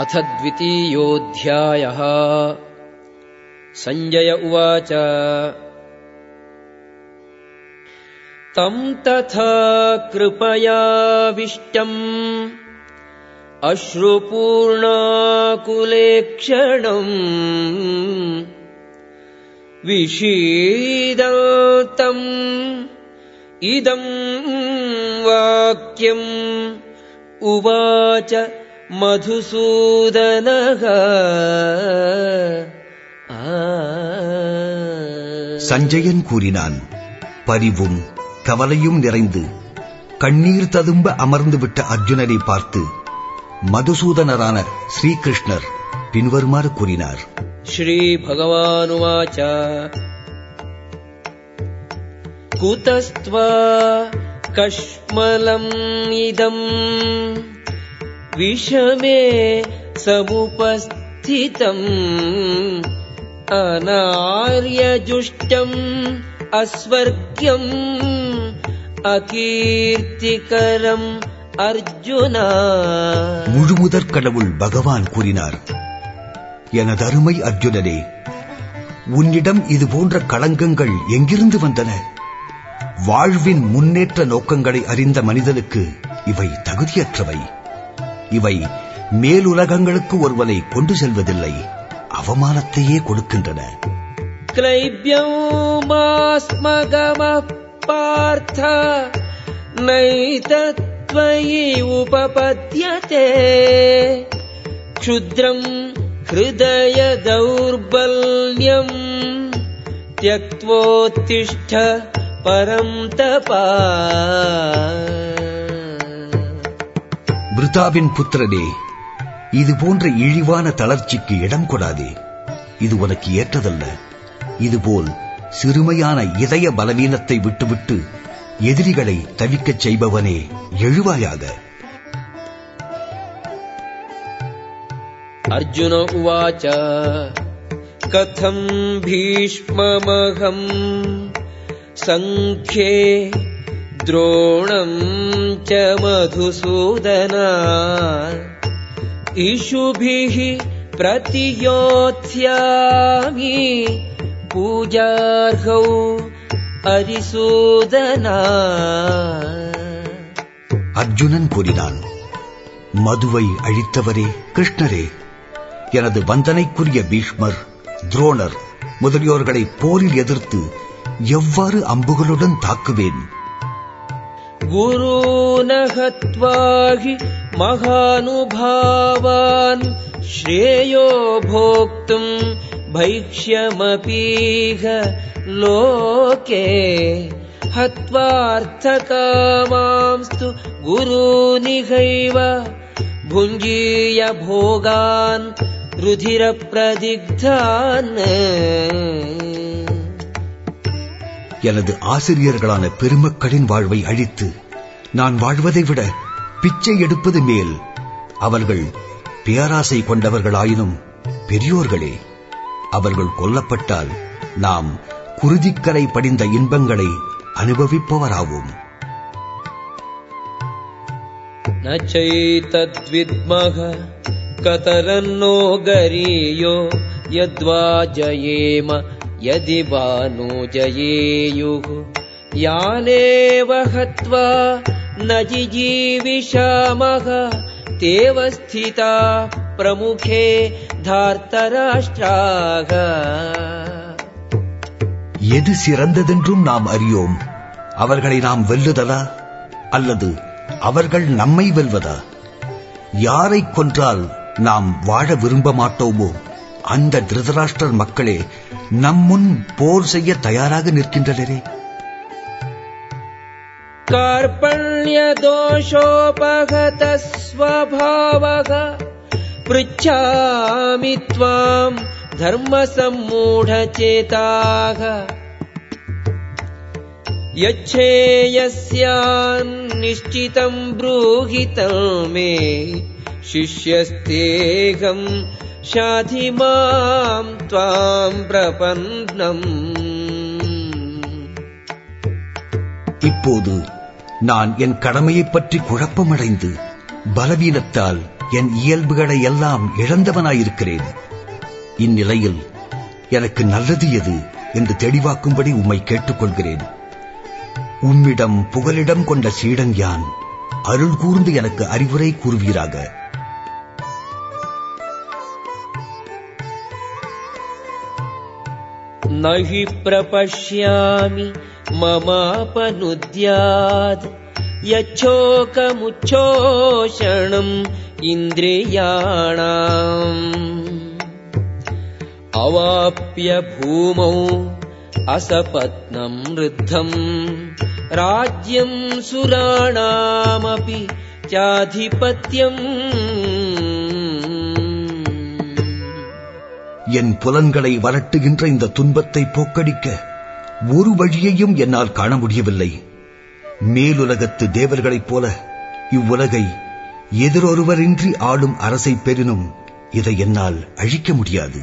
अथ द्वितीयोऽध्यायः। संजय उवाच। तं तथा कृपयाविष्टम् अश्रुपूर्णाकुलेक्षणम् विषीदन्तम् इदं वाक्यम् उवाच மதுசூதனக. சஞ்சயன் கூறினான், பரிவும் கவலையும் நிறைந்து கண்ணீர் ததும்ப அமர்ந்துவிட்ட அர்ஜுனனை பார்த்து மதுசூதனரான ஸ்ரீகிருஷ்ணர் பின்வருமாறு கூறினார். ஸ்ரீ பகவானுவாச்ச குதஸ்த்வா கஷ்மலம் இதம் விஷமே சமுபஸ்திதம் அநார்யஜுஷ்டம் அஸ்வர்க்யம் அகீர்த்திகரம் அர்ஜுனா. முழுமுதற் கடவுள் பகவான் கூறினார், எனதருமை அர்ஜுனனே, உன்னிடம் இது போன்ற களங்கங்கள் எங்கிருந்து வந்தன? வாழ்வின் முன்னேற்ற நோக்கங்களை அறிந்த மனிதனுக்கு இவை தகுதியற்றவை. இவை மேலுலகங்களுக்கு ஒருவனை கொண்டு செல்வதில்லை, அவமானத்தையே கொடுக்கின்றன. பரம் தபா. மிருதாவின் புத்திரனே, இது போன்ற இழிவான தளர்ச்சிக்கு இடம் கொடாதே. இது உனக்கு ஏற்றதல்ல. இதுபோல் சிறுமையான இதய பலவீனத்தை விட்டுவிட்டு எதிரிகளை தவிக்கச் செய்பவனே, எழுவாயாக. அர்ஜுன உவாச்ச கதம் பீஷ்மமகம் சங்கே துரோணம் ச மதுசூதனா இஷுபிஹ பிரதியோத்ஸ்யாமி பூஜார்ஹௌ அரிசூதனா. அர்ஜுனன் கூறினான், மதுவை அழித்தவரே கிருஷ்ணரே, எனது வந்தனைக்குரிய பீஷ்மர், துரோணர் முதலியோர்களை போரில் எதிர்த்து எவ்வாறு அம்புகளுடன் தாக்குவேன்? குருநஹத்வாஹி மகானுபாவான் ஸ்ரேயோ போக்தும் பைக்ஷ்யமபீஹ லோகே ஹத்வார்த்தகாமாம்ஸ்து குருநிஹைவ புஞ்ஜீய போகான் ருதிர பிரதிக்தான். எனது ஆசிரியர்களான பெருமக்களின் வாழ்வை அழித்து நான் வாழ்வதை விட பிச்சை எடுப்பது மேல். அவர்கள் பேராசை கொண்டவர்களாயினும் பெரியோர்களே, அவர்கள் கொல்லப்பட்டால் நாம் குருதிக்கரை படிந்த இன்பங்களை அனுபவிப்பவராவோம். யதி வானோ ஜயேயுஹு யானேவ ஹத்வா ந ஜீவிஷாமஹ தேவ ஸ்திதா பிரமுகே தார்த்தராஷ்ட்ராக. எது சிறந்ததென்றும் நாம் அறியோம். அவர்களை நாம் வெல்லுதலா அல்லது அவர்கள் நம்மை வெல்வதா? யாரை கொன்றால் நாம் வாழ விரும்ப மாட்டோமோ அந்த திருதராஷ்டிரர் மக்களே நம்முன் போர் செய்ய தயாராக நிற்கின்றனரே. கார்பண்ய தோஷோபகத ஸ்வபாவக ப்ருச்சாமி த்வாம் தர்ம சம்மூட சேதாக யச்சேயஸ்யான் நிஷ்டிதம் ப்ரூஹி தமே சிஷ்யஸ்தேகம் சாதிமாம் த்வாம் பிரபன்னம். இப்போது நான் என் கடமையைப் பற்றி குழப்பமடைந்து பலவீனத்தால் என் இயல்புகளை எல்லாம் இழந்தவனாயிருக்கிறேன். இந்நிலையில் எனக்கு நல்லது எது என்று தெளிவாக்கும்படி உம்மை கேட்டுக்கொள்கிறேன். உம்மிடம் புகலிடம் கொண்ட சீடன் யான், அருள் கூர்ந்து எனக்கு அறிவுரை கூறுவீராக. நஹி பிரபஷ்யாமி மமாபனுத்யாத் யச்சோகமுச்சோஷணம் இந்திரியாணாம் அவாப்ய பூமௌ அசபத்னம் ருத்தம் ராஜ்யம் சுராணாமபி சாதிபத்யம். என் புலன்களை வறட்டுகின்ற இந்த துன்பத்தை போக்கடிக்க ஒரு வழியையும் என்னால் காண முடியவில்லை. மேலுலகத்து தேவர்களைப் போல இவ்வுலகை எதிரொருவரின்றி ஆளும் அரசை பெறினும் இதை என்னால் அழிக்க முடியாது.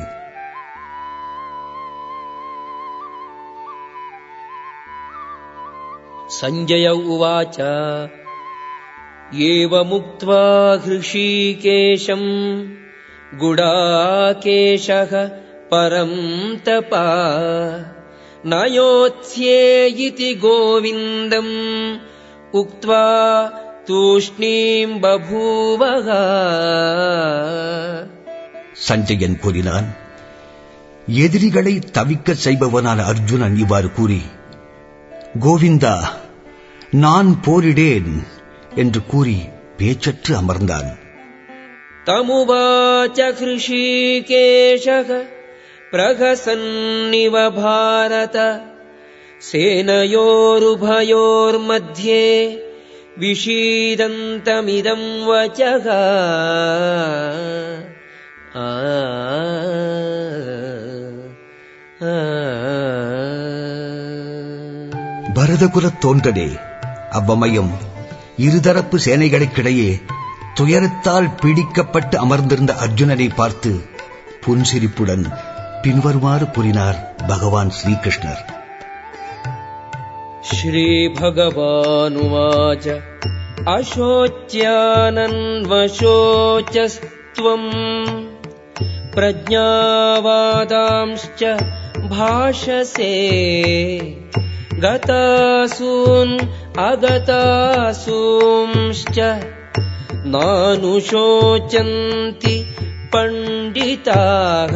சஞ்சய உவாச ஏவ முக்த்வா ஹிருஷிகேஷம் குடாகேஷஹ பரம் தபா நயோத்ஸ்யே இதி கோவிந்தம் உக்த்வா தூஷ்ணீம் பபூவஹ. சஞ்சயன் கூறினான், எதிரிகளை தவிக்க செய்பவனான அர்ஜுனன் இவ்வாறு கூறி, கோவிந்தா நான் போரிடேன் என்று கூறி பேச்சற்று அமர்ந்தான். தமுவாச ஹிருஷிகேஷஹ பிரகசன்னிவ பாரத சேனயோருபயோர் மத்யே விஷீதந்தமிதம் வசக. பரதகுலத் தோன்றனே, அவ்வமயம் இருதரப்பு சேனைகளுக்கிடையே துயரத்தால் பீடிக்கப்பட்டு அமர்ந்திருந்த அர்ஜுனனை பார்த்து புன்சிரிப்புடன் பின்வருமாறு கூறினார் பகவான் ஸ்ரீகிருஷ்ணர். ஸ்ரீ பகவானுவாச அசோச்யானன்வசோச்சஸ்த்வம் பிரஜ்ஞாவாதாம்ச்ச பாஷசே கதாசூன் அகதாசூம்ச்ச நானுஷோசந்தி பண்டிதாக.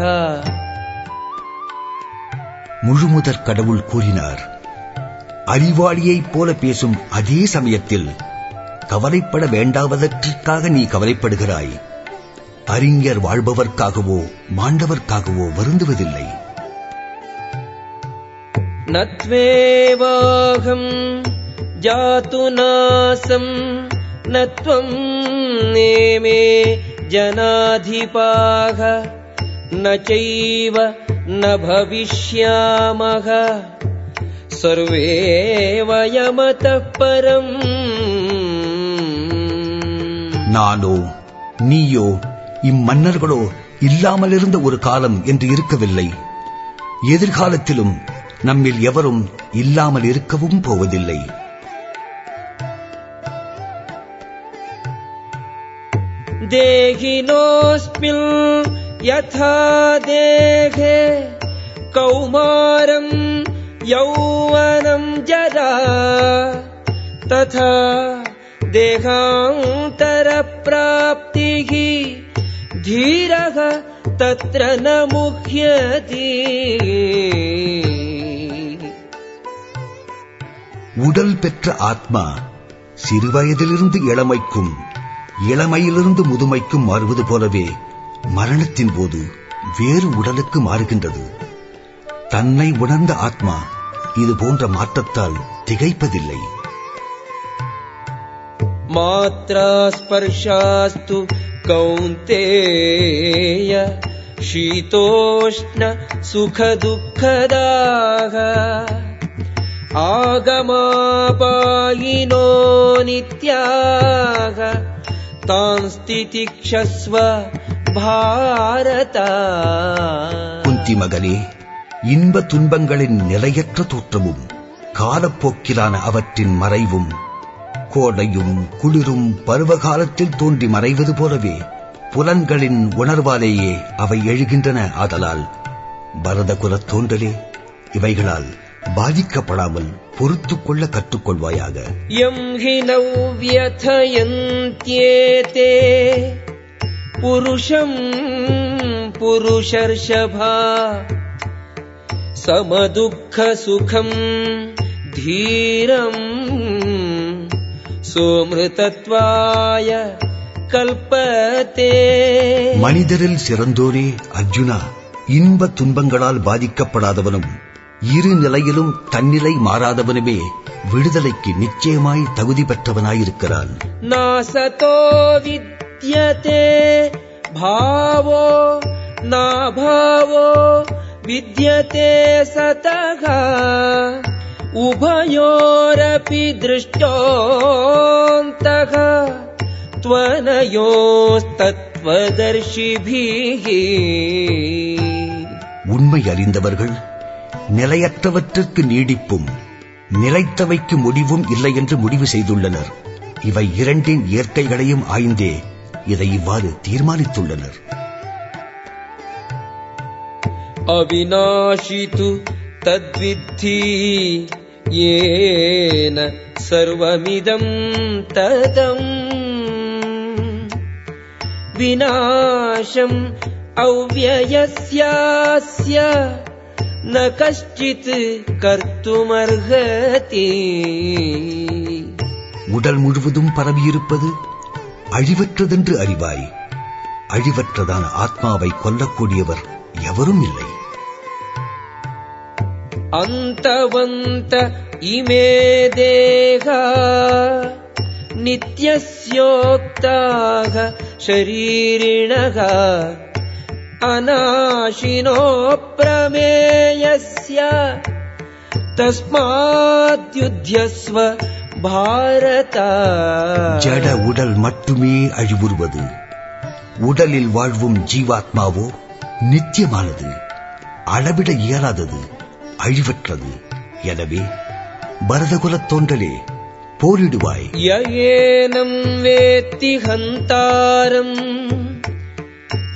முழுமுதற் கடவுள் கூறினார், அறிவாளியைப் போல பேசும் அதே சமயத்தில் கவலைப்பட வேண்டாவதற்காக நீ கவலைப்படுகிறாய், அறிஞர் வாழ்பவர்க்காகவோ மாண்டவர்க்காகவோ வருந்துவதில்லை. நத்வேவாகம் ஜாதுநாசம் நத்வம் நேமே ஜனாதிபாக நசைவ ந பவிஷ்யாமஹ சர்வே வயமதப் பரம். நானோ நீயோ இம்மன்னர்களோ இல்லாமலிருந்த ஒரு காலம் என்று இருக்கவில்லை. எதிர்காலத்திலும் நம்மில் எவரும் இல்லாமல் இருக்கவும் போவதில்லை. தேகினோஸ்மில் யதா தேகே கௌமாரம் யௌவனம் ஜரா ததா தேகாந்தர ப்ராப்திஹி தீரஹ தத்ர ந முஹ்யதி. உடல் பெற்ற ஆத்மா சிறுவயதிலிருந்து இளமைக்கும் இளமையிலிருந்து முதுமைக்கும் மாறுவது போலவே மரணத்தின் போது வேறு உடலுக்கு மாறுகின்றது. தன்னை உணர்ந்த ஆத்மா இது போன்ற மாற்றத்தால் திகைப்பதில்லை. மாத்ரா ஸ்பர்ஷாஸ்து கௌந்தேய சீதோஷ்ண சுகதுக்கதாக ஆகமாபாயினோ நித்யாக தான்ஸ்திதிக்ஷஸ்வ பாரத. குந்தி மகனே, இன்ப துன்பங்களின் நிலையற்ற தோற்றமும் காலப்போக்கிலான அவற்றின் மறைவும் கோடையும் குளிரும் பருவகாலத்தில் தோன்றி மறைவது போலவே புலன்களின் உணர்வாலேயே அவை எழுகின்றன. ஆதலால் பரத குலத் தோன்றலே, இவைகளால் பாதிக்கப்படாமல் பொறுத்துக் கொள்ள கற்றுக்கொள்வாயாக. யம் ஹினௌ வ்யதயந்த்யேதே புருஷம் புருஷர்ஷபா சமதுக்க சுகம் தீரம் சோமிருதத்வாய கல்பதே. மனிதரில் சிறந்தோனே அர்ஜுனா, இன்ப துன்பங்களால் பாதிக்கப்படாதவனும் இரு நிலையிலும் தன்னிலை மாறாதவனுமே விடுதலைக்கு நிச்சயமாய் தகுதி பெற்றவனாயிருக்கிறான். நாசதோ வித்யதே பாவோ நாபாவோ வித்யதே சதகா உபயோரபி திருஷ்டோந்தக த்வனயோஸ்தத்வதர்ஷிபிஹ. உண்மை அறிந்தவர்கள் நிலையற்றவற்றுக்கு நீடிப்பும் நிலைத்தவைக்கு முடிவும் இல்லை என்று முடிவு செய்துள்ளனர். இவை இரண்டின் இயற்கைகளையும் ஆய்ந்தே இதை இவ்வாறு தீர்மானித்துள்ளனர். அவிநாஷிது தத்வித்தி ஏன சர்வமிதம் ததம் விநாசம் அவ்யயஸ்யாஸ்ய ந கஷ்டித் கர்த்துமர்ஹதி. உடல் முழுவதும் பரவியிருப்பது அழிவற்றதென்று அறிவாய். அழிவற்றதான ஆத்மாவை கொல்லக்கூடியவர் எவரும் இல்லை. அந்தவந்த இமே தேகா நித்யஸ்யோக்தாக ஷரீரிணகா அநாஷினோ பிரமேயஸ்ய தஸ்மாத்யுத்யஸ்வ பாரத. ஜட உடல் மட்டுமே அழிவுறுவது. உடலில் வாழ்வும் ஜீவாத்மாவோ நித்தியமானது, அளவிட இயலாதது, அழிவற்றது. எனவே பரதகுலத் தோன்றலே, போரிடுவாய். யயேனம் வேத்தி ஹந்தாரம்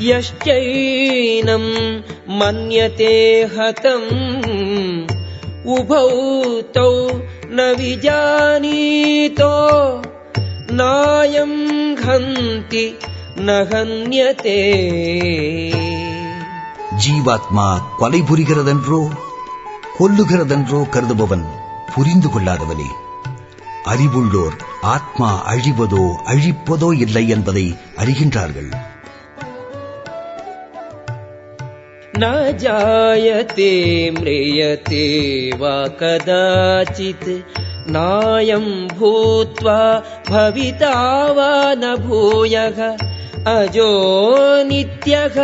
யஷ்சைனம் மன்யதே ஹதம் உபௌ தௌ ந விஜானீதோ நாயம் ஹந்தி ந ஹன்யதே. ஜீவாத்மா கொலை புரிகிறதென்றோ கொல்லுகிறதென்றோ கருதுபவன் புரிந்து கொள்ளாதவனே. அறிவுள்ளோர் ஆத்மா அழிவதோ அழிப்பதோ இல்லை என்பதை அறிகின்றார்கள். ந ஜாயதே ம்ரியதே வா கதாசித் நாயம் பூத்வா பவிதா வா ந பூயக அஜோ நித்யக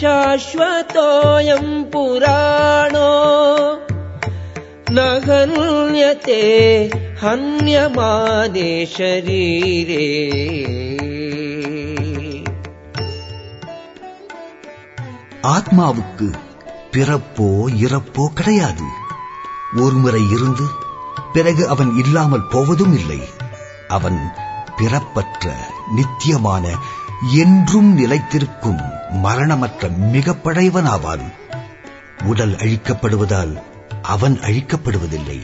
சாஸ்வதோயம் புராணோ நஹன்யதே ஹன்யமானே ஷரீரே. ஆத்மாவுக்கு பிறப்போ இறப்போ கிடையாது. ஒருமுறை இருந்து பிறகு அவன் இல்லாமல் போவதும் இல்லை. அவன் பிறப்பற்ற நித்தியமான என்றும் நிலைத்திருக்கும் மரணமற்ற மிக படைவனாவான். உடல் அழிக்கப்படுவதால் அவன் அழிக்கப்படுவதில்லை.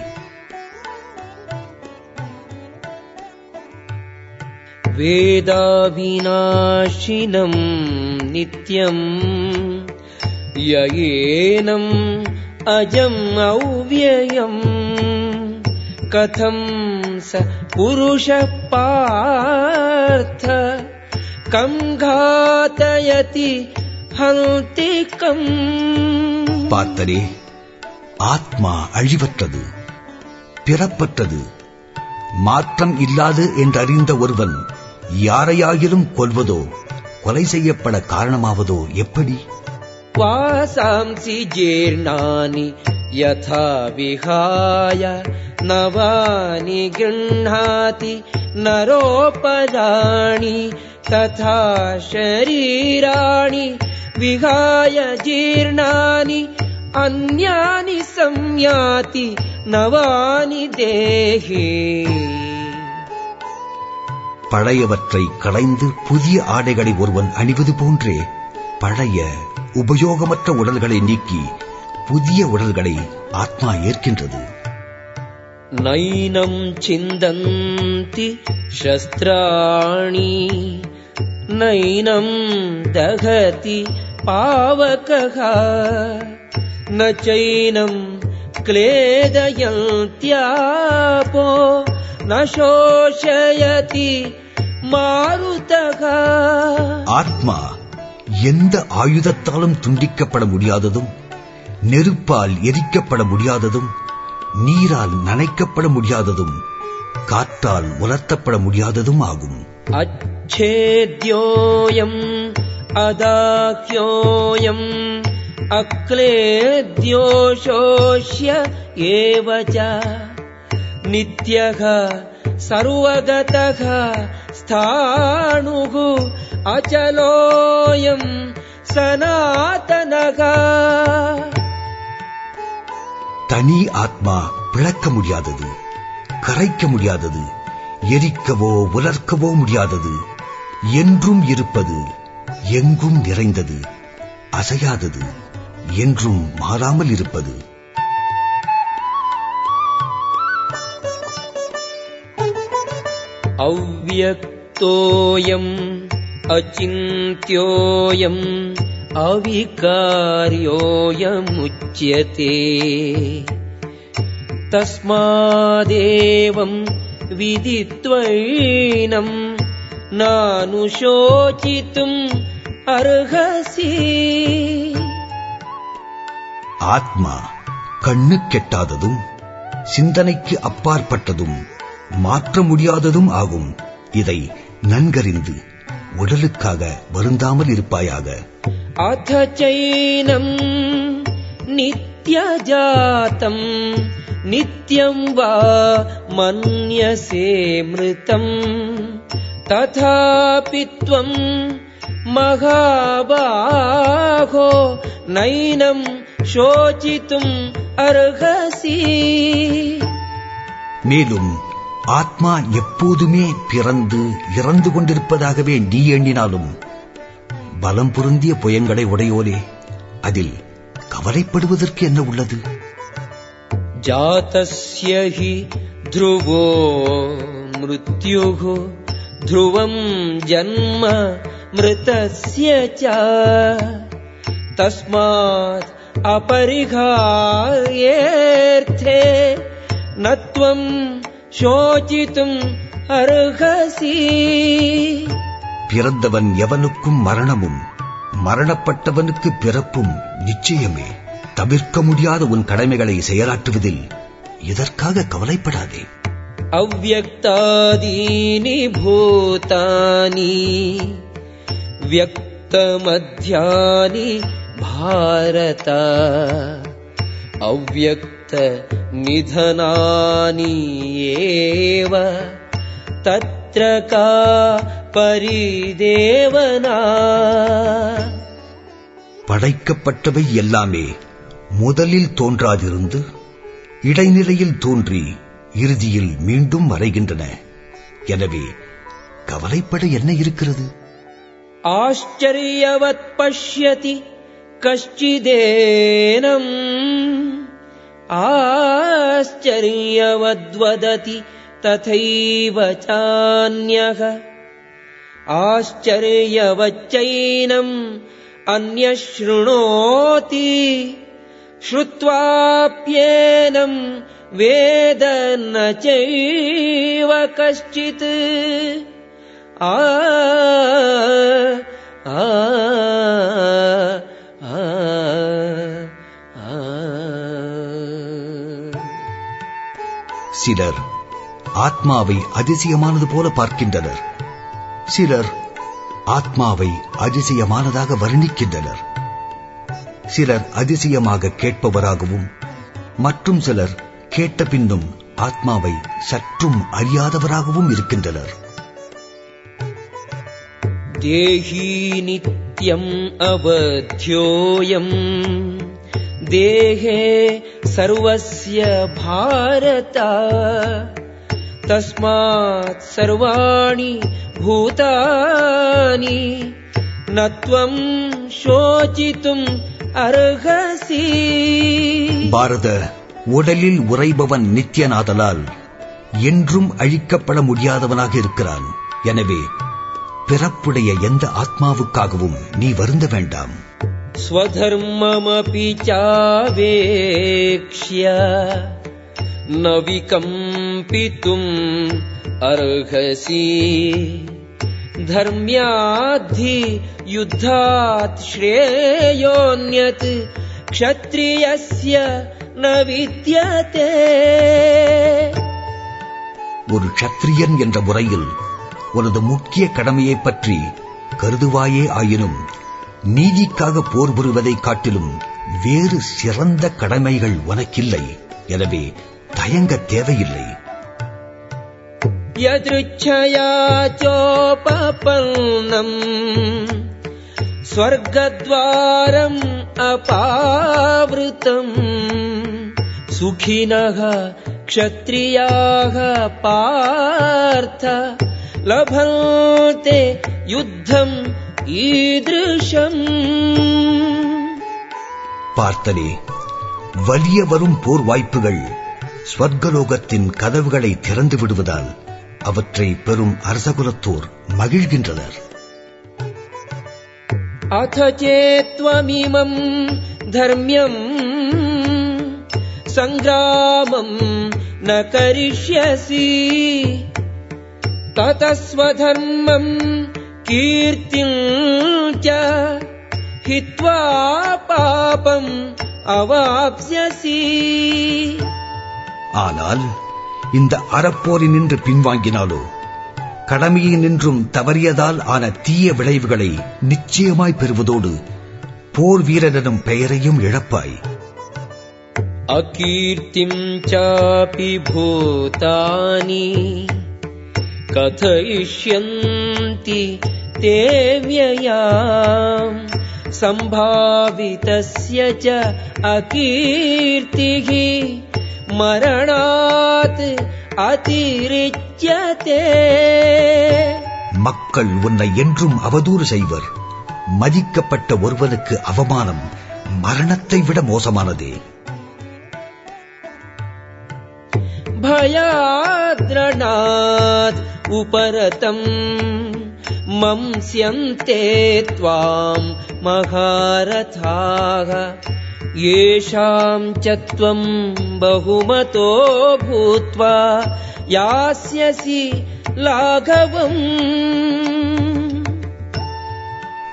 வேதா விநாஷினம் நித்யம் யயேனம் அஜம் அவ்யயம் கதம் ச புருஷ பார்த்த கம் காதயதி ஹந்தி கம். பார்த்தரே, ஆத்மா அழிவற்றது, பிறப்பற்றது, மாற்றம் இல்லாது என்றறிந்த ஒருவன் யாரையாகிலும் கொல்வதோ கொலை செய்யப்பட காரணமாவதோ எப்படி? வாசாம்சி ஜீர்ணானி யதா விஹாய நவானி கிருண்ணாதி நரோபதானி ததா ஷரீராணி விஹாய ஜீர்ணானி அன்யானி சம்யாதி நவானி தேஹி. பழையவற்றை களைந்து புதிய ஆடைகளை ஒருவன் அணிவது போன்றே பழைய உபயோகமற்ற உடல்களை நீக்கி புதிய உடல்களை ஆத்மா ஏற்கின்றது. நைனம் சிந்தந்தி சஸ்திராணி நைனம் தகதி பாவகஹ நச்சைனம் க்லேதயந்த்யாபோ நசோஷயதி மாருதக. ஆத்மா எந்த ஆயுதத்தாலும் துண்டிக்கப்பட முடியாததும், நெருப்பால் எரிக்கப்பட முடியாததும், நீரால் நனைக்கப்பட முடியாததும், காற்றால் உலர்த்தப்பட முடியாததும் ஆகும். அச்சேத்யோயம் அதாக்யோயம் அக்லேத்யோஷோஷ்ய ஏவச நித்யக சர்வகதக ஸ்தாணுகு அச்சலோயம் சநாதனக. தனி ஆத்மா பிளக்க முடியாதது, கரைக்க முடியாதது, எரிக்கவோ உலர்க்கவோ முடியாதது, என்றும் இருப்பது, எங்கும் நிறைந்தது, அசையாதது, என்றும் மாறாமல் இருப்பது. அவ்யக்தோயம் அச்சிந்த்யோயம் அவிகாரியோயம் உச்யதே தஸ்மாதேவம் விதித்வைனம் நானுஷோசித்தும் அர்ஹசி. ஆத்மா கண்ணு கெட்டாததும், சிந்தனைக்கு அப்பாற்பட்டதும், மாற்ற முடியாததும் ஆகும். இதை நன்கறிந்து உடலுக்காக வருந்தாமல் இருப்பாயாக. அதைனம் நித்யஜாதம் நித்யம் வா மன்யசே மிருதம் ததாபித்வம் மகாபாகோ நைனம் சோசித்தும் அர்ஹசி. மேலும் ஆத்மா எப்போதுமே பிறந்து இறந்து கொண்டிருப்பதாகவே நீ எண்ணினாலும் பலம் பொருந்திய புயங்களை உடையோரே, அதில் கவலைப்படுவதற்கு என்ன உள்ளது? ஜாதஸ்ய ஹி த்ருவோ மிருத்யுஹு த்ருவம் ஜன்ம மிருதஸ்ய ச தஸ்மாத் அபரிகார்யேர்த்தே நத்வம் சோசித்தும் அர்ஹசி. பிறந்தவன் எவனுக்கும் மரணமும் மரணப்பட்டவனுக்கு பிறப்பும் நிச்சயமே. தவிர்க்க முடியாத உன் கடமைகளை செயலாற்றுவதில் இதற்காக கவலைப்படாதே. அவ்யக்தாதீனி பூதானி வ்யக்தமத்யானி பாரத அவ்யக்த நிதனானி ஏவ தத்ரகா பரிதேவனா. படைக்கப்பட்டவை எல்லாமே முதலில் தோன்றாதிருந்து இடைநிலையில் தோன்றி இறுதியில் மீண்டும் மறைகின்றன. எனவே கவலைப்பட என்ன இருக்கிறது? ஆச்சரியவத் பஷ்யதி கஷ்டிதேனம் ஆச்சரியவத் வததி ததைவ சான்யஹ ஆச்சரியவத் சைனம் அன்யஶ்ருணோதி ஸ்ருத்வாப்யேனம் வேத நசைவ கஷ்டித். ஆ ஆ ஆ. சிலர் ஆத்மாவை அதிசயமானது போல பார்க்கின்றனர், சிலர் ஆத்மாவை அதிசயமானதாக வர்ணிக்கின்றனர், சிலர் அதிசயமாக கேட்பவராகவும், மற்றும் சிலர் கேட்ட பின்னும் ஆத்மாவை சற்றும் அறியாதவராகவும் இருக்கின்றனர். தேஹி நித்யம் அவத்யோயம் தேஹே சர்வஸ்ய பாரத तस्मात् सर्वाणि भूतानि न त्वं शोचितुम् अर्हसि. பாரத உடலில் உறைபவன் நித்யநாதலால் என்றும் அழிக்கப்பட முடியாதவனாக இருக்கிறான். எனவே பிறப்புடைய எந்த ஆத்மாவுக்காகவும் நீ வருந்த வேண்டாம். ஸ்வதர்மமபி சாவேக்ஷ்ய ந விகம்பிதும் அர்ஹசி தர்ம்யாதி யுத்தாத் ஸ்ரேயோன்யத் க்ஷத்ரியஸ்ய ந வித்யதே. ஒரு க்ஷத்ரியன் என்ற முறையில் உனது முக்கிய கடமையை பற்றி கருதுவாயே ஆயினும் நீதிக்காக போர் புரிவதை காட்டிலும் வேறு சிறந்த கடமைகள் உனக்கில்லை. எனவே தயங்க தேவையில்லை. யத்ருச்சயா சோபபர்ணம் ஸ்வர்கத்வாரம் அபாவிருதம் சுகினஹ க்ஷத்ரியாஹ பார்த்த லபந்தே யுத்தம் ஈத்ருஷம். பார்த்தனே, வலிய வரும் போர் வாய்ப்புகள் ஸ்வர்கலோகத்தின் கதவுகளை திறந்து விடுவதால் அவற்றை பெறும் அரசகுலத்தோர் மகிழ்கின்றனர். அத்வேத்வமிமம் தர்மியம் சங்கிராமம் ந கரிஷ்யசி ததஸ்வதர்மம் கீர்த்திம் ச ஹித்வா பாபம் அவாப்ஸ்யசி. ஆனால் இந்த அறப்போரில் நின்று பின்வாங்கினாலோ கடமையை நின்றும் தவறியதால் ஆன தீய விளைவுகளை நிச்சயமாய் பெறுவதோடு போர் வீரனும் பெயரையும் இழப்பாய். அகீர்த்திம் சாபி பூதானி கதயிஷ்யந்தி தேவ்யயாம் சம்பாவிதஸ்ய ச அகீர்த்திஹி மரணாத் அதிரிச்யதே. மக்கள் உன்னை என்றும் அவதூறு செய்வர். மதிக்கப்பட்ட ஒருவனுக்கு அவமானம் மரணத்தை விட மோசமானதே. பயாத்ரணாத் உபரதம் மம்ஸ்யந்தே த்வாம் மகாரதாஹ ஏஷாம் சத்வம் பஹுமதோ பூத்வா யாஸ்யசி லாகவம்.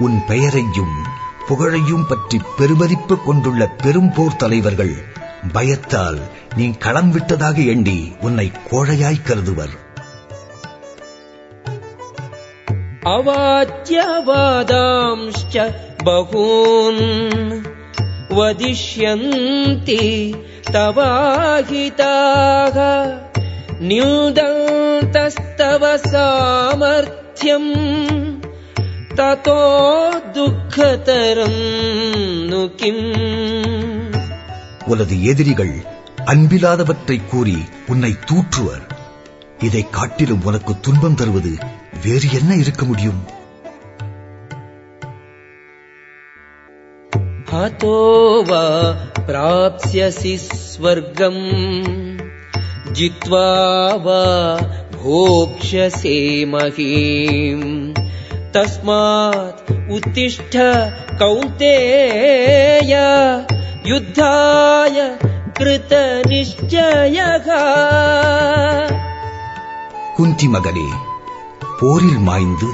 உன் பெயரையும் புகழையும் பற்றி பெருமதிப்பு கொண்டுள்ள பெரும்போர் தலைவர்கள் பயத்தால் நீ களம் விட்டதாக எண்ணி உன்னை கோழையாய் கருதுவர். அவாத்யவாதாம்ஷ்ச பகூன் வதிஷ்யந்தி தவாஹிதாக நியுதந்தஸ்தவ சாமர்த்தியம் ததோ துக்கதரம் நு கிம். உனது எதிரிகள் அன்பில்லாதவற்றை கூறி உன்னை தூற்றுவர். இதை காட்டிலும் உனக்கு துன்பம் தருவது வேறு என்ன இருக்க முடியும்? ஹதோ வா ப்ராப்ஸ்யசி ஸ்வர்கம் ஜித்வா வா போக்ஷ்யசே மஹீம் தஸ்மாத் உத்திஷ்ட கௌந்தேய யுத்தாய கிருத நிச்சயக. குந்தி மகனே, போரில் மாய்ந்து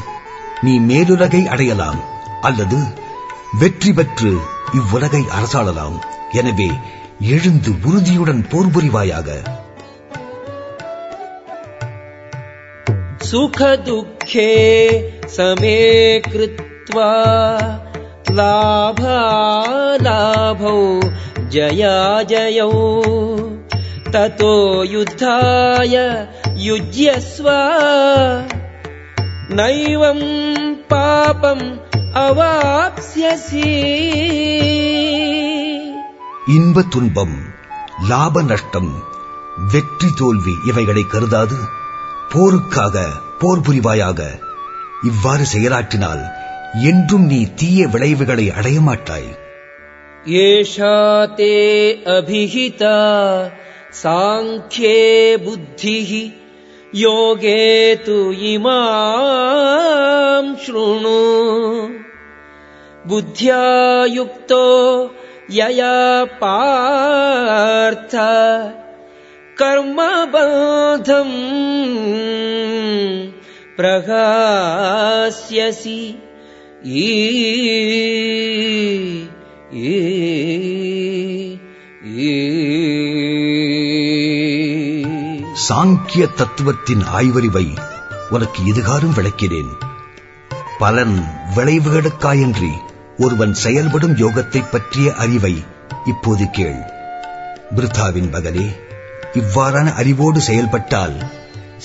நீ மேலுலகை அடையலாம் அல்லது வெற்றி பெற்று இவ்வுலகை அரசாளலாம். எனவே எழுந்து உறுதியுடன் போர் புரிவாயாக. சுக துக்கே சமே கிருத்வா லாபாலாபௌ ஜயாஜயௌ ததோ யுத்தாய யுஜ்யஸ்வா நைவம் பாபம் அவாப்ஸ்யசி. இன்ப துன்பம், லாப நஷ்டம், வெற்றி தோல்வி இவைகளை கருதாது போருக்காக போர் புரிவாயாக. இவ்வாறு செயலாற்றினால் என்றும் நீ தீய விளைவுகளை அடையமாட்டாய். ஏஷா தே அபிஹிதா சாங்கே புத்திஹி யோகே து இமாம் ஸ்ருணு புத்யா யுக்தோ யயா பார்த்த கர்மபந்தம் பிரகாஸ்யசி. சாங்கிய தத்துவத்தின் ஆய்வறிவை உனக்கு இதுகாரும் விளக்கிறேன். பலன் விளைவுகளுக்காயின்றி ஒருவன் செயல்படும் யோகத்தை பற்றிய அறிவை இப்போது கேள். பிருத்தாவின் மகனே, இவ்வாறான அறிவோடு செயல்பட்டால்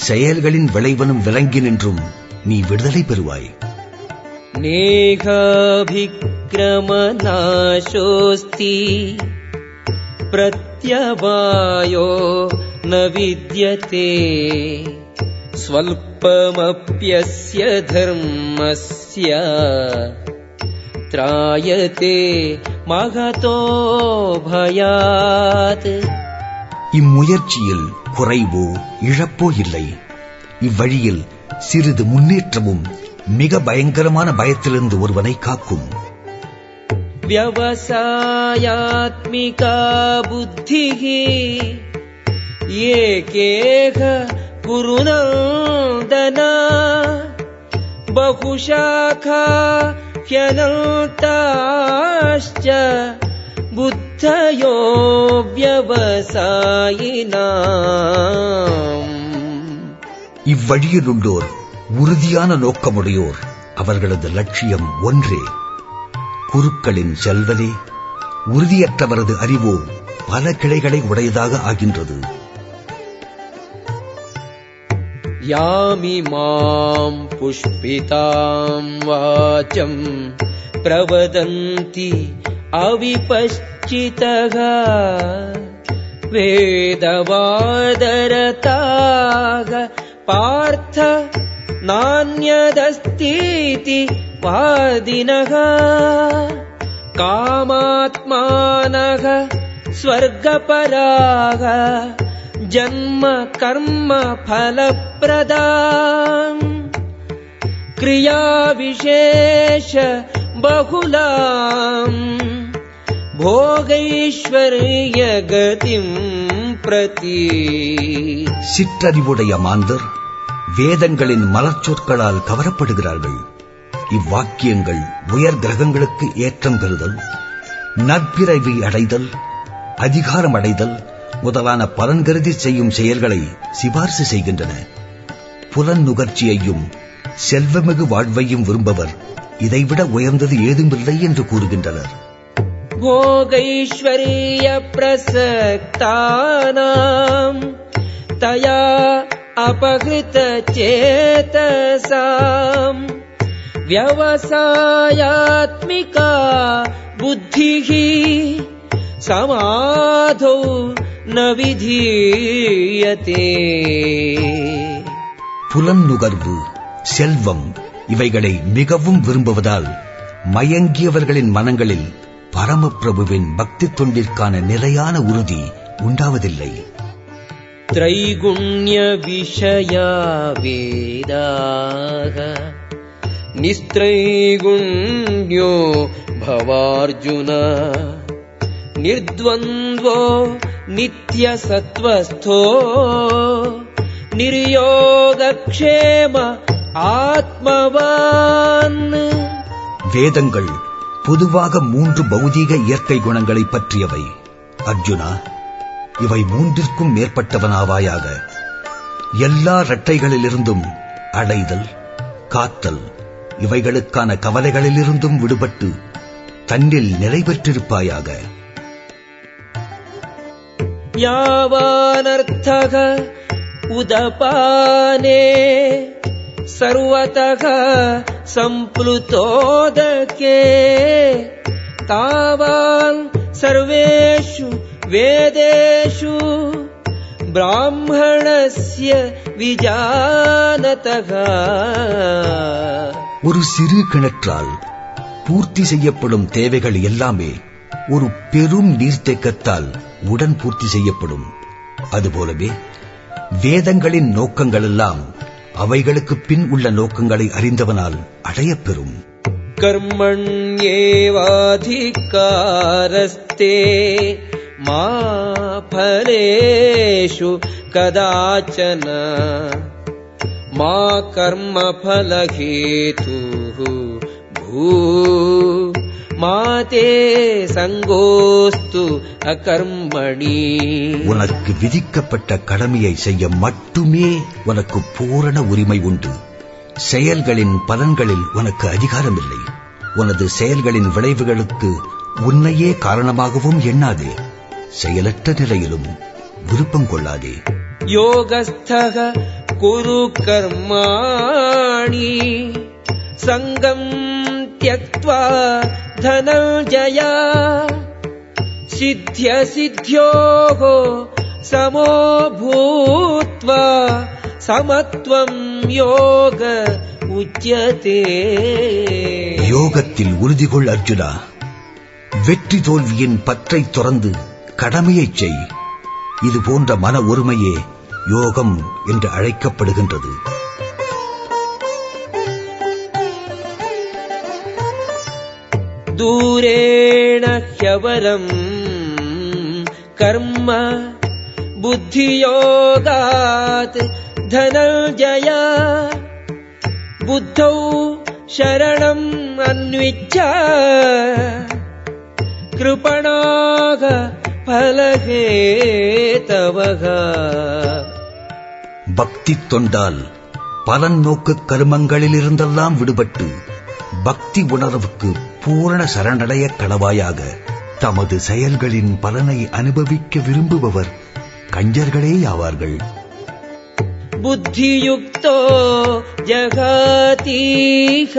செயல்களின் விளைவனும் விளங்கி நின்றும் நீ விடுதலை பெறுவாய். நேகாபிக்ரமநாசோஸ்தி பிரத்யவாயோ ந வித்யதே ஸ்வல்பமப்யஸ்ய தர்மஸ்ய த்ராயதே மகதோ பயாத். இம்முயற்சியில் குறைவோ இழப்போ இல்லை. இவ்வழியில் சிறிது முன்னேற்றமும் மிக பயங்கரமான பயத்திலிருந்து ஒருவனை காக்கும். வியவசாயாத்மிகா புத்திஹி ஏகேக குருநந்தனா பகுஷாகா க்யனந்தாஶ்ச புத்தயோ வியவசாயினாம். இவ்வழியில் உள்ளோர் உறுதியான நோக்கமுடையோர். அவர்களது லட்சியம் ஒன்றே. குருக்களின் செல்வனே, உறுதியற்றவரது அறிவோ பல கிளைகளை உடையதாக ஆகின்றது. யாமி மாம் புஷ்பிதாம் வாசம் பிரவதந்தி அவிபஷ்சிதக வேதவாதரதாக பார்த்த நான்யதஸ்தீதி வாதினக காமாத்மானக ஸ்வர்கபராக ஜன்ம கர்ம ஃபலப்ரதாம் கிரியா விசேஷ பகுலாம் போகைஸ்வரிய கதிம் பிரதி. சிற்றறிவுடைய மாந்தர் வேதங்களின் மலர்ச்சொற்களால் கவரப்படுகிறார்கள். இவ்வாக்கியங்கள் உயர் கிரகங்களுக்கு ஏற்றம் கருதல், நற்பிறவி அடைதல், அதிகாரம் அடைதல் முதலான பலன் கருதி செய்யும் செயல்களை சிபார்சு செய்கின்றன. புலன் நுகர்ச்சியையும் செல்வமிகு வாழ்வையும் விரும்பவர் இதைவிட உயர்ந்தது ஏதுமில்லை என்று கூறுகின்றனர். போகைஸ்வரிய பிரசக்தானாம் தயா அபகிருத சேதசாம் வியவசாயாத்மிகா புத்திஹி சமாதோ ந விதீயதே. புலன் நுகர்வு, செல்வம் இவைகளை மிகவும் விரும்புவதால் மயங்கியவர்களின் மனங்களில் பரமபிரபுவின் பக்தி தொண்டிற்கான நிலையான உறுதி உண்டாவதில்லை. த்ரைகுண்ய விஷயா வேதாக நிஸ்த்ரைகுண்யோ பவார்ஜுன நிர்த்வந்த்வோ நித்ய சத்வஸ்தோ நிர்யோகக்ஷேம ஆத்மவான். வேதங்கள் பொதுவாக 3 பௌதீக இயற்கை குணங்களை பற்றியவை. அர்ஜுனா, இவை 3ற்கும் மேற்பட்டவனாவாயாக. எல்லா இரட்டைகளிலிருந்தும் அடைதல், காத்தல் இவைகளுக்கான கவலைகளிலிருந்தும் விடுபட்டு தன்னில் நிலை பெற்றிருப்பாயாக. யாவானர்த்தக உதபானே சர்வதக சம்ப்ளுதோதகே தாவான் சர்வேஷு வேதேஷு பிராமணஸ்ய விஜானதஹா. ஒரு சிறு கிணற்றால் பூர்த்தி செய்யப்படும் தேவைகள் எல்லாமே ஒரு பெரும் நீர்த்தேக்கத்தால் உடன் பூர்த்தி செய்யப்படும். அதுபோலவே வேதங்களின் நோக்கங்கள் எல்லாம் அவைகளுக்கு பின் உள்ள நோக்கங்களை அறிந்தவனால் அடையப்பெறும். கர்மண்யேவாதிகாரஸ்தே மா பலேஷு கதாச்சன மா கர்ம பலஹேதுஹு பூ மாதே சங்கோஸ்து அகர்மணி. உனக்கு விதிக்கப்பட்ட கடமையை செய்ய மட்டுமே உனக்கு பூரண உரிமை உண்டு. செயல்களின் பலன்களில் உனக்கு அதிகாரம் இல்லை. உனது செயல்களின் விளைவுகளுக்கு உன்னையே காரணமாகவும் எண்ணாதே. செயலற்ற நிலையிலும் விருப்பம் கொள்ளாதே. யோகஸ்தக குரு கர்மாணி சங்கம் த்யக்த்வா தனஞ்சயா சித்ய சித்யோகோ சமோ பூத்வா சமத்துவம் யோக உச்சதே. யோகத்தில் உறுதி கொள் அர்ஜுனா. வெற்றி தோல்வியின் பற்றை துறந்து கடமையைச் செய். இது போன்ற மன ஒருமையே யோகம் என்று அழைக்கப்படுகின்றது. தூரேண ஹ்யவரம் கர்ம புத்தியோகாத் தனஞ்சயா புத்தௌ சரணம் அன்விச்ச கிருபணாக பலஹேதவக. பக்தி தொண்டால் பலன் நோக்கு கர்மங்களிலிருந்தெல்லாம் விடுபட்டு பக்தி உணர்வுக்கு பூரண சரணடைய களவாயாக. தமது செயல்களின் பலனை அனுபவிக்க விரும்புபவர் கஞ்சர்களே ஆவார்கள். புத்தியுக்தோ ஜகாதீஹ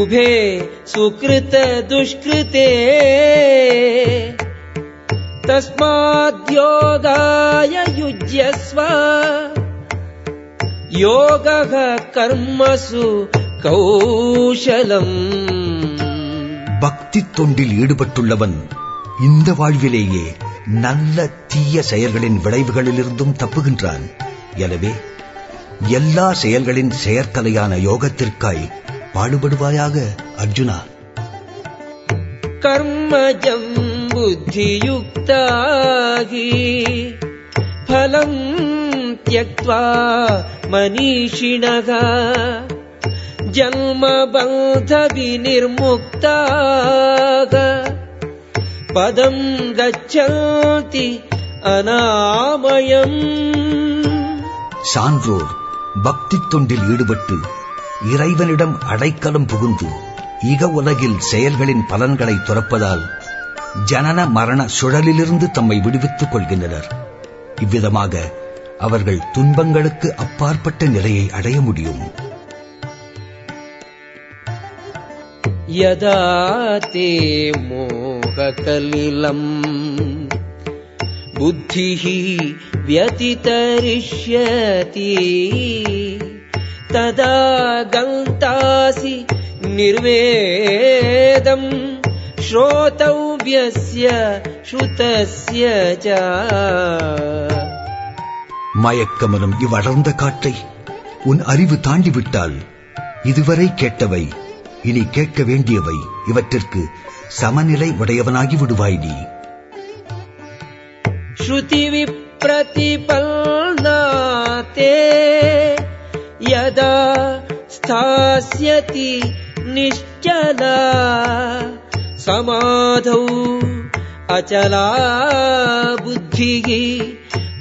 உபே சுக்ருத துஷ்கிருதே தஸ்மாத் யோகாய யுஜ்யஸ்வ யோகஹ கர்மசு கௌஷலம். பக்தி தொண்டில் ஈடுபட்டுள்ளவன் இந்த வாழ்விலேயே நல்ல தீய செயல்களின் விளைவுகளிலிருந்தும் தப்புகின்றான். எனவே எல்லா செயல்களின் செயற்கலையான யோகத்திற்காய் பாடுபடுவாயாக அர்ஜுனா. கர்மஜம் புத்தியுக்தாகி பலம் த்யக்த்வா மனிஷிணக ஜன்ம பந்த விநிர்முக்தாக பதம் கச்சதி அநாமயம். சான்றோர் பக்தி தொண்டில் ஈடுபட்டு இறைவனிடம் அடைக்கலம் புகுந்து இக உலகில் செயல்களின் பலன்களை துறப்பதால் ஜனன மரண சுழலிலிருந்து தம்மை விடுவித்துக் கொள்கின்றனர். இவ்விதமாக அவர்கள் துன்பங்களுக்கு அப்பாற்பட்ட நிலையை அடைய முடியும். யதா தே மோககலிலம் புத்திஹி வ்யதிதரிஷ்யதி ததா கந்தாசி நிர்வேதம் ஸ்ரோதவ்யஸ்ய ஸ்ருதஸ்ய ச. மயக்கமரும் இவ்வளர்ந்த காற்றை உன் அறிவு தாண்டிவிட்டால் இதுவரை கேட்டவை இனி கேட்க வேண்டியவை இவற்றிற்கு சமநிலை உடையவனாகி விடுவாய் நீ. ஸ்ருதி விப்ரதிபல்நாதே யதா ஸ்தாஸ்யதி நிஷ்சலா சமாதௌ அச்சலா புத்திஹி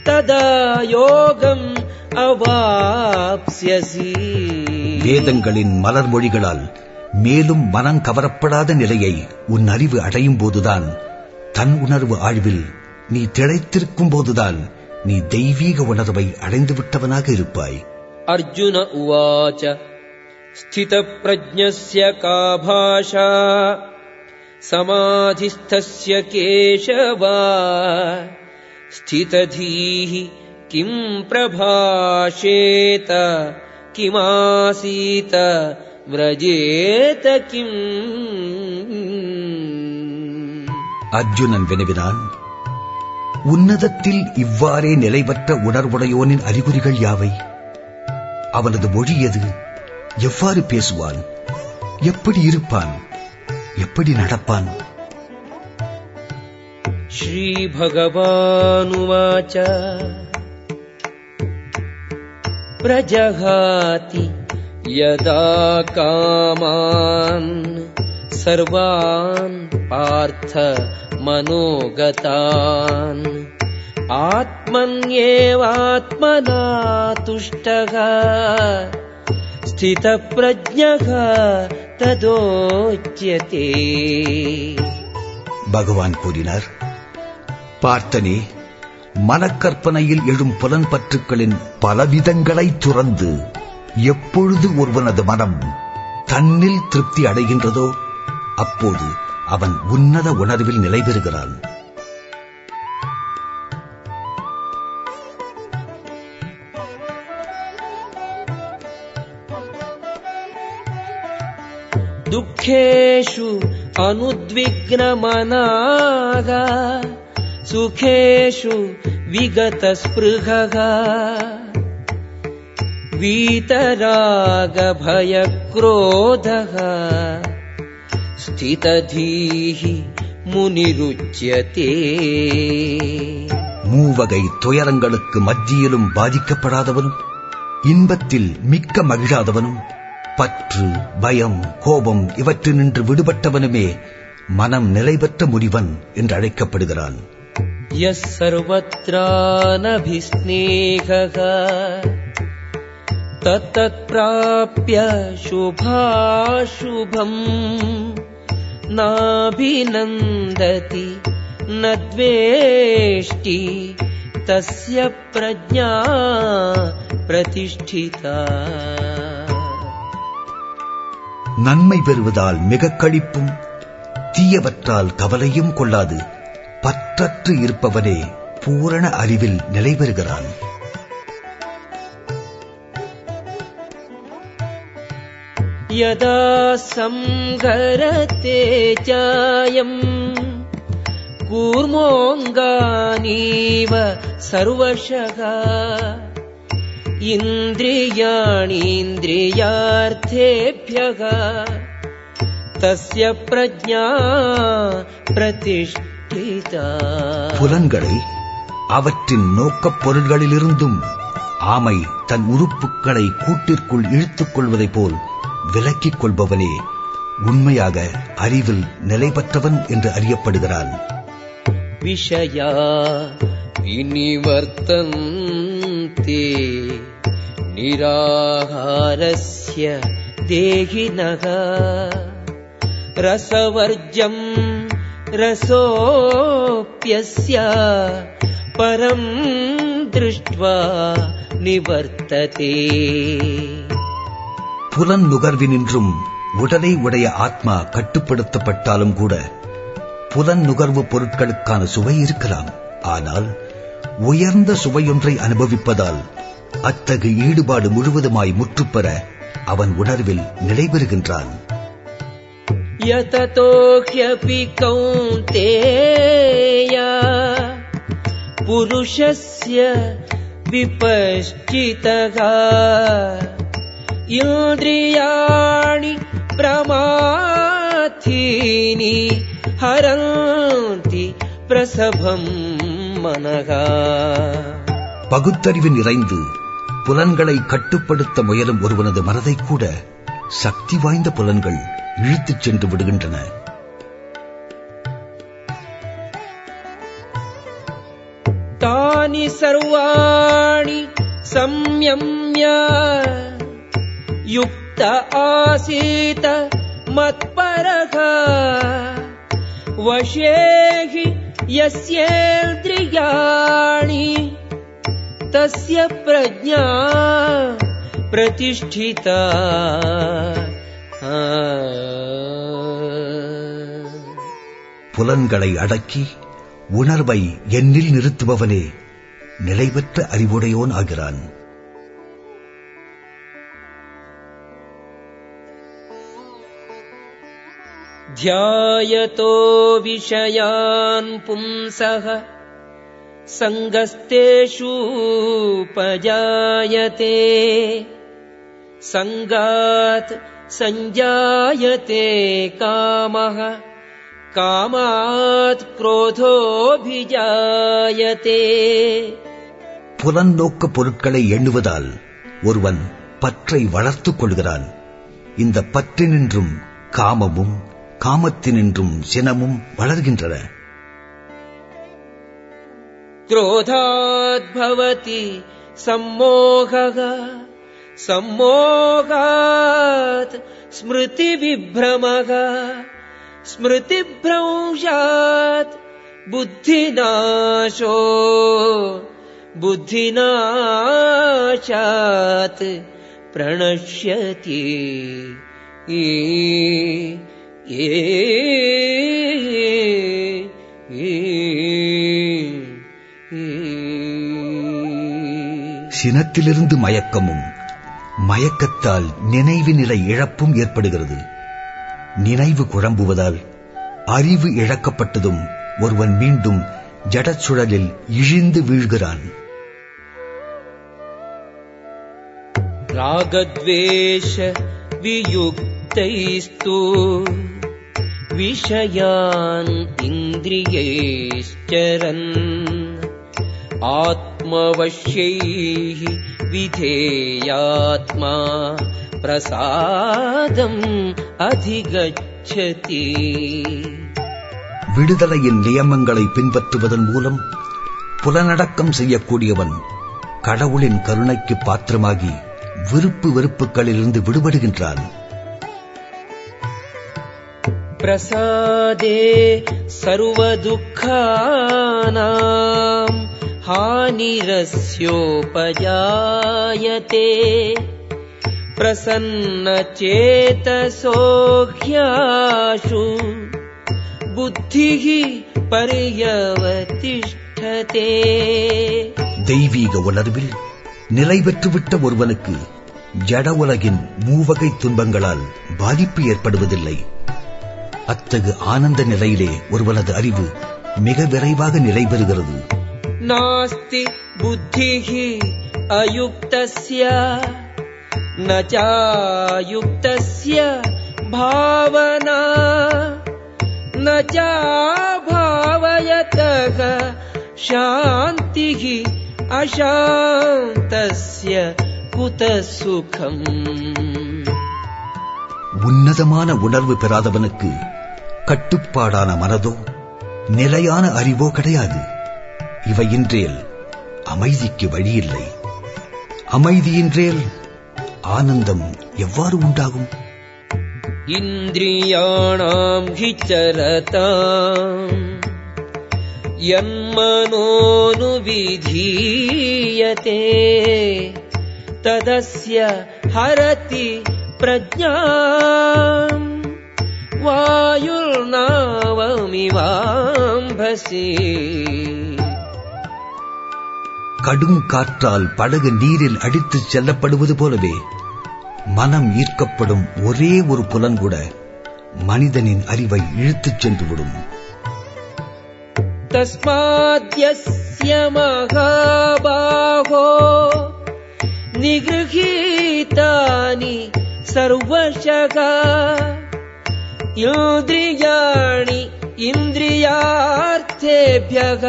ததா யோகம் அவாப்ஸ்யசி. வேதங்களின் மலர்மொழிகளால் மேலும் மனம் கவரப்படாத நிலையை உன் அறிவு அடையும் போதுதான், தன் உணர்வு ஆழ்வில் நீ திளைத்திருக்கும் போதுதான் நீ தெய்வீக உணர்வை அடைந்து விட்டவனாக இருப்பாய். அர்ஜுன உவாச ஸ்தித பிரஜ்ஞஸ்ய கா பாஷா சமாதிஸ்தஸ்ய கேசவா ஸ்திததீஹி கிம் பிரபாஷேத கிமாசீத விரஜேத கிம். அர்ஜுனன் வினவினான், உன்னதத்தில் இவ்வாறே நிலைபெற்ற உணர்வுடையோனின் அறிகுறிகள் யாவை? அவனது மொழி எது? எவ்வாறு பேசுவான்? எப்படி இருப்பான்? எப்படி நடப்பான்? ஸ்ரீ பகவானுவாச பிரஜஹாதி யதா காமான் சர்வான் பார்த்த மனோகதான் ஆத்மன்யேவாத்மனா துஷ்டக ஸ்தித பிரஜ்ஞக ததோச்யதே. பகவான் கூறினார், பார்த்தனே, மனக்கற்பனையில் எழும் புலன்பற்றுக்களின் பலவிதங்களை துறந்து எப்பொழுது ஒருவனது மனம் தன்னில் திருப்தி அடைகின்றதோ அப்போது அவன் உன்னத உணர்வில் நிலை பெறுகிறான். துக்கேஷு அனுத்விக்னமனாக சுகேஷு விகதஸ்பிருஹக வீதராக பயக்ரோதக ஸ்திததீஹி முனிருச்யதே. மூவகை துயரங்களுக்கு மத்தியிலும் பாதிக்கப்படாதவனும் இன்பத்தில் மிக்க மகிழாதவனும் பற்று, பயம், கோபம் இவற்றினின்று விடுபட்டவனுமே மனம் நிலைபெற்ற முனிவன் என்று அழைக்கப்படுகிறான். யஸ் சர்வத்ரானபிஸ்நேகக தத் ப்ராப்ய சுபாசுபம் நாபிநந்ததி நத்வேஷ்டி தஸ்ய பிரஜ்ஞா பிரதிஷ்டிதா. நன்மை பெறுவதால் மிக களிப்பும் தீயவற்றால் கவலையும் கொள்ளாது பற்றற்று இருப்பவனே பூரண அறிவில் நிலை பெறுகிறான். யதா சம்ஹரதே சாயம் கூர்மோங்கானீவ சர்வஷகா இந்திரியாணீந்திரியார்த்தேப்யக தஸ்ய பிரஜ்ஞா பிரதிஷ்டிதா. புலன்களை அவற்றின் நோக்கப் பொருள்களிலிருந்தும் ஆமை தன் உறுப்புகளை கூட்டிற்குள் இழுத்துக் கொள்வதைப் போல் விலக்கிக் கொள்பவனே உண்மையாக அறிவில் நிலைபெற்றவன் என்று அறியப்படுகிறான். விஷயா விநிவர்த்தந்தே நிராகாரஸ்ய தேகினக ரசவர்ஜம் ரசோப்யஸ்ய பரம் திருஷ்ட்வா நிவர்த்ததே. புலன் நுகர்வினின்றும் உடலை உடைய ஆத்மா கட்டுப்படுத்தப்பட்டாலும் கூட புலன் நுகர்வு பொருட்களுக்கான சுவை இருக்கலாம். ஆனால் உயர்ந்த சுவையொன்றை அனுபவிப்பதால் அத்தகைய ஈடுபாடு முழுவதுமாய் முற்றுப்பெற அவன் உணர்வில் நிலை பெறுகின்றான். இந்திரியாணி பிரமாதீனி ஹரந்தி பிரசபம் மனகா. பகுத்தறிவு நிறைந்து புலன்களை கட்டுப்படுத்த முயலும் ஒருவனது மனதை கூட சக்தி வாய்ந்த புலன்கள் இழுத்துச் சென்று விடுகின்றன. தானி சர்வாணி சம்யம்ய யுக்த ஆசீத மத்பரக வசேஹி யஸ்யேந்திரியாணி தஸ்ய பிரஜ்ஞா பிரதிஷ்டிதா. புலன்களை அடக்கி உணர்வை என்னில் நிறுத்துபவனே நிலைவற்ற அறிவுடையோன் ஆகிறான். த்யாயதோ விஷயான் பும்சஹ சங்கஸ்தேஷு பஜாயதே சங்காத் சஞ்சாயதே காமஹ காமாத் க்ரோதோபிஜாயதே. புலன்னோக்கு பொருட்களை எண்ணுவதால் ஒருவன் பற்றை வளர்த்துக் கொள்கிறான். இந்த பற்றினின்றும் காமமும் காமத்தினின்றும் சினமும் வளர்கின்றன. க்ரோதாத் பவதி சம்மோகஹ சம்மோகாத் ஸ்மிருதி விப்ரமஹ ஸ்மிருதி ப்ரம்ஷாத் புத்திநாசோ புத்திநாசாத் பிரணஷ்யதி. சினத்திலிருந்து மயக்கமும் மயக்கத்தால் நினைவு நிலை இழப்பும் ஏற்படுகிறது. நினைவு குழம்புவதால் அறிவு இழக்கப்பட்டதும் ஒருவன் மீண்டும் ஜடச்சுழலில் இழிந்து வீழ்கிறான். ராகத்வேஷ வியுக்தைஸ்து விஷயான் இந்திரியைஸ்சரன் ஆத்மவஷ்யைஹி விதேயாத்மா பிரசாதம் அதிகச்சதி. விடுதலையின் நியமங்களை பின்பற்றுவதன் மூலம் புலனடக்கம் செய்யக்கூடியவன் கடவுளின் கருணைக்கு பாத்திரமாகி விருப்பு வெறுப்புகளிலிருந்து விடுபடுகின்றான். பிரசாதே சர்வதுக்கானாம் ஹானிரஸ்யோபஜாயதே பிரசன்னச்சேதசோஹ்யாஷு புத்திஹி பரியவதிஷ்டதே. தெய்வீக உணர்வில் நிலை பெற்றுவிட்ட ஒருவனுக்கு ஜட உலகின் மூவகை துன்பங்களால் பாதிப்பு ஏற்படுவதில்லை. அத்தகு ஆனந்த நிலையிலே ஒருவனது அறிவு மிக விரைவாக நிலை பெறுகிறது. நாஸ்தி புத்திஹி அயுக்தஸ்ய நச்சாயுக்தஸ்ய பாவனா நச்சா பாவயதக சாந்திஹி அசாந்தஸ்ய குத சுகம். உன்னதமான உணர்வு பெறாதவனுக்கு கட்டுப்பாடான மனதோ நிலையான அறிவோ கிடையாது. இவையின்றேல் அமைதிக்கு வழியில்லை. அமைதியின்றேல் ஆனந்தம் எவ்வாறு உண்டாகும்? இந்திரியாணாம் ஹிசரதாம் யன்மனோனுவிதீயதே ததஸ்ய ஹரதி பிரஜ்ஞாம் வாயுர்நாவமிவாம்பசி. கடும் காற்றால் படகு நீரில் அடித்துச் செல்லப்படுவது போலவே மனம் ஈர்க்கப்படும் ஒரே ஒரு புலன் கூட மனிதனின் அறிவை இழுத்துச் சென்றுவிடும். தஸ்மாத் யஸ்ய மகாபாஹோ நிகிருஹீதானி சர்வசகா இந்திரியாணி இந்திரியார்த்தேப்யக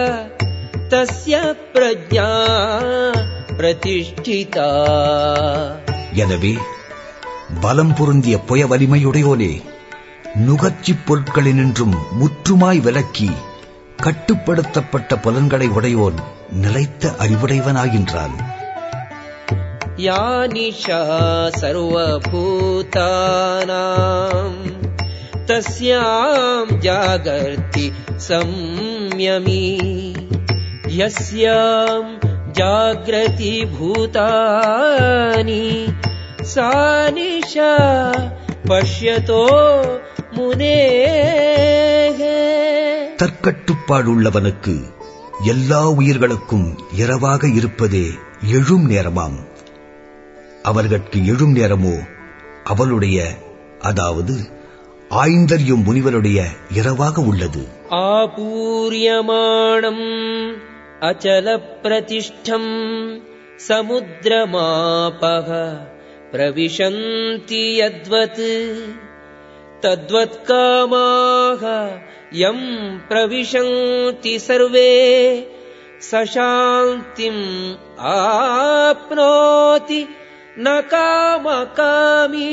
தஸ்ய பிரஜ்ஞா பிரதிஷ்டிதா. எனவே பலம் பொருந்திய புய வலிமையுடையோனே, நுகர்ச்சிப் பொருட்களினின்றும் முற்றுமாய் விலக்கி கட்டுப்படுத்தப்பட்ட புலன்களை உடையோன் நிலைத்த அறிவுடையவனாகின்றான். யா நிஷா சர்வபூதானாம் தஸ்யாம் ஜாகர்த்தி சம்யமி யஸ்யாம் ஜாக்ரதி பூதானி சா நிஷா பஷ்யதோ முனேஹே. தற்கட்டுப்பாடுள்ளவனுக்கு எல்லா உயிர்களுக்கும் இரவாக இருப்பதே எழும் நேரமாம். அவர்களுக்கு எழும் நேரமோ அவளுடைய, அதாவது ஆய்ந்தரியும் முனிவருடைய இரவாக உள்ளது. ஆபூரியமாணம் அச்சல பிரதிஷ்டம் சமுத்ரமாபஹ பிரவிஷந்தி யத்வத் தத்வத் காமாக யம் பிரவிஷந்தி சர்வே சசாந்திம் ஆப்னோதி ந காம காமீ.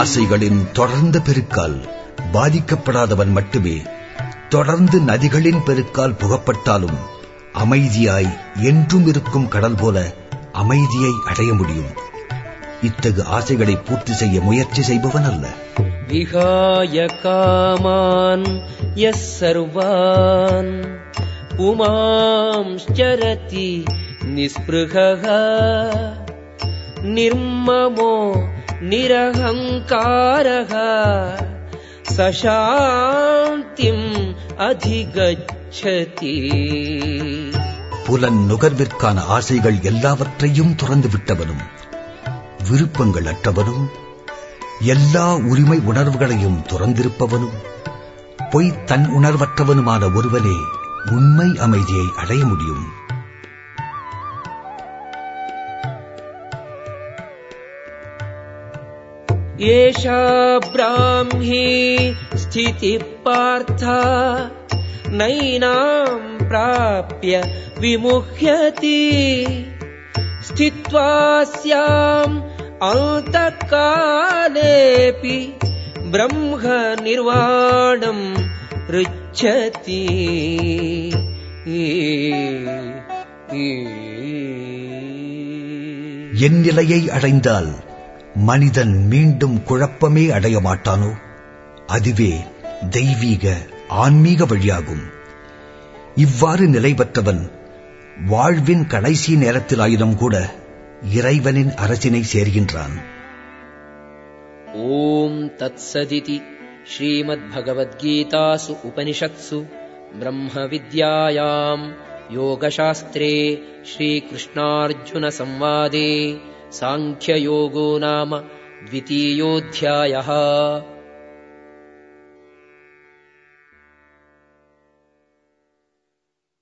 ஆசைகளின் தொடர்ந்த பெருக்கால் பாதிக்கப்படாதவன் மட்டுமே தொடர்ந்து நதிகளின் பெருக்கால் புகப்பட்டாலும் அமைதியாய் என்றும் இருக்கும் கடல் போல அமைதியை அடைய முடியும். இத்தகு ஆசைகளை பூர்த்தி செய்ய முயற்சி செய்பவன் அல்ல. விகாய காமான் யஸ் சர்வான் புமாம் சரதி நிஸ்பிருஹ நிர்மமோ நிரஹங்காரஹ சசாந்திம் அதிகச்சதி. புலன் நுகர்விற்கான ஆசைகள் எல்லாவற்றையும் துறந்து விட்டவனும் விருப்பங்கள் அற்றவனும் எல்லா உரிமை உணர்வுகளையும் துறந்திருப்பவனும் பொய் தன் உணர்வற்றவனுமான ஒருவனே உண்மை அமைதியை அடைய முடியும். ஏஷா ப்ராஹ்மி ஸ்திதி பார்த்தா நைனாம் ப்ராப்ய விமுஹ்யதி ஸ்தித்வாஸ்யாம் அந்தகாலேபி ப்ரஹ்ம நிர்வாணம் ருச்சதி. என் நிலையை அடைந்தால் மனிதன் மீண்டும் குழப்பமே அடைய மாட்டானோ அதுவே தெய்வீக ஆன்மீக வழியாகும். இவ்வாறு நிலை பெற்றவன் வாழ்வின் கடைசி நேரத்திலாயினும் கூட இறைவனின் அரசினை சேர்கின்றான். ஓம் தத்சதிதி ஸ்ரீமத் பகவத்கீதாசு உபனிஷத்சு பிரம்ம வித்யாயாம் யோகசாஸ்திரே ஸ்ரீகிருஷ்ணார்ஜுன சம்வாதே சாங்கிய யோகோ நாம த்விதீயோத்யாயः.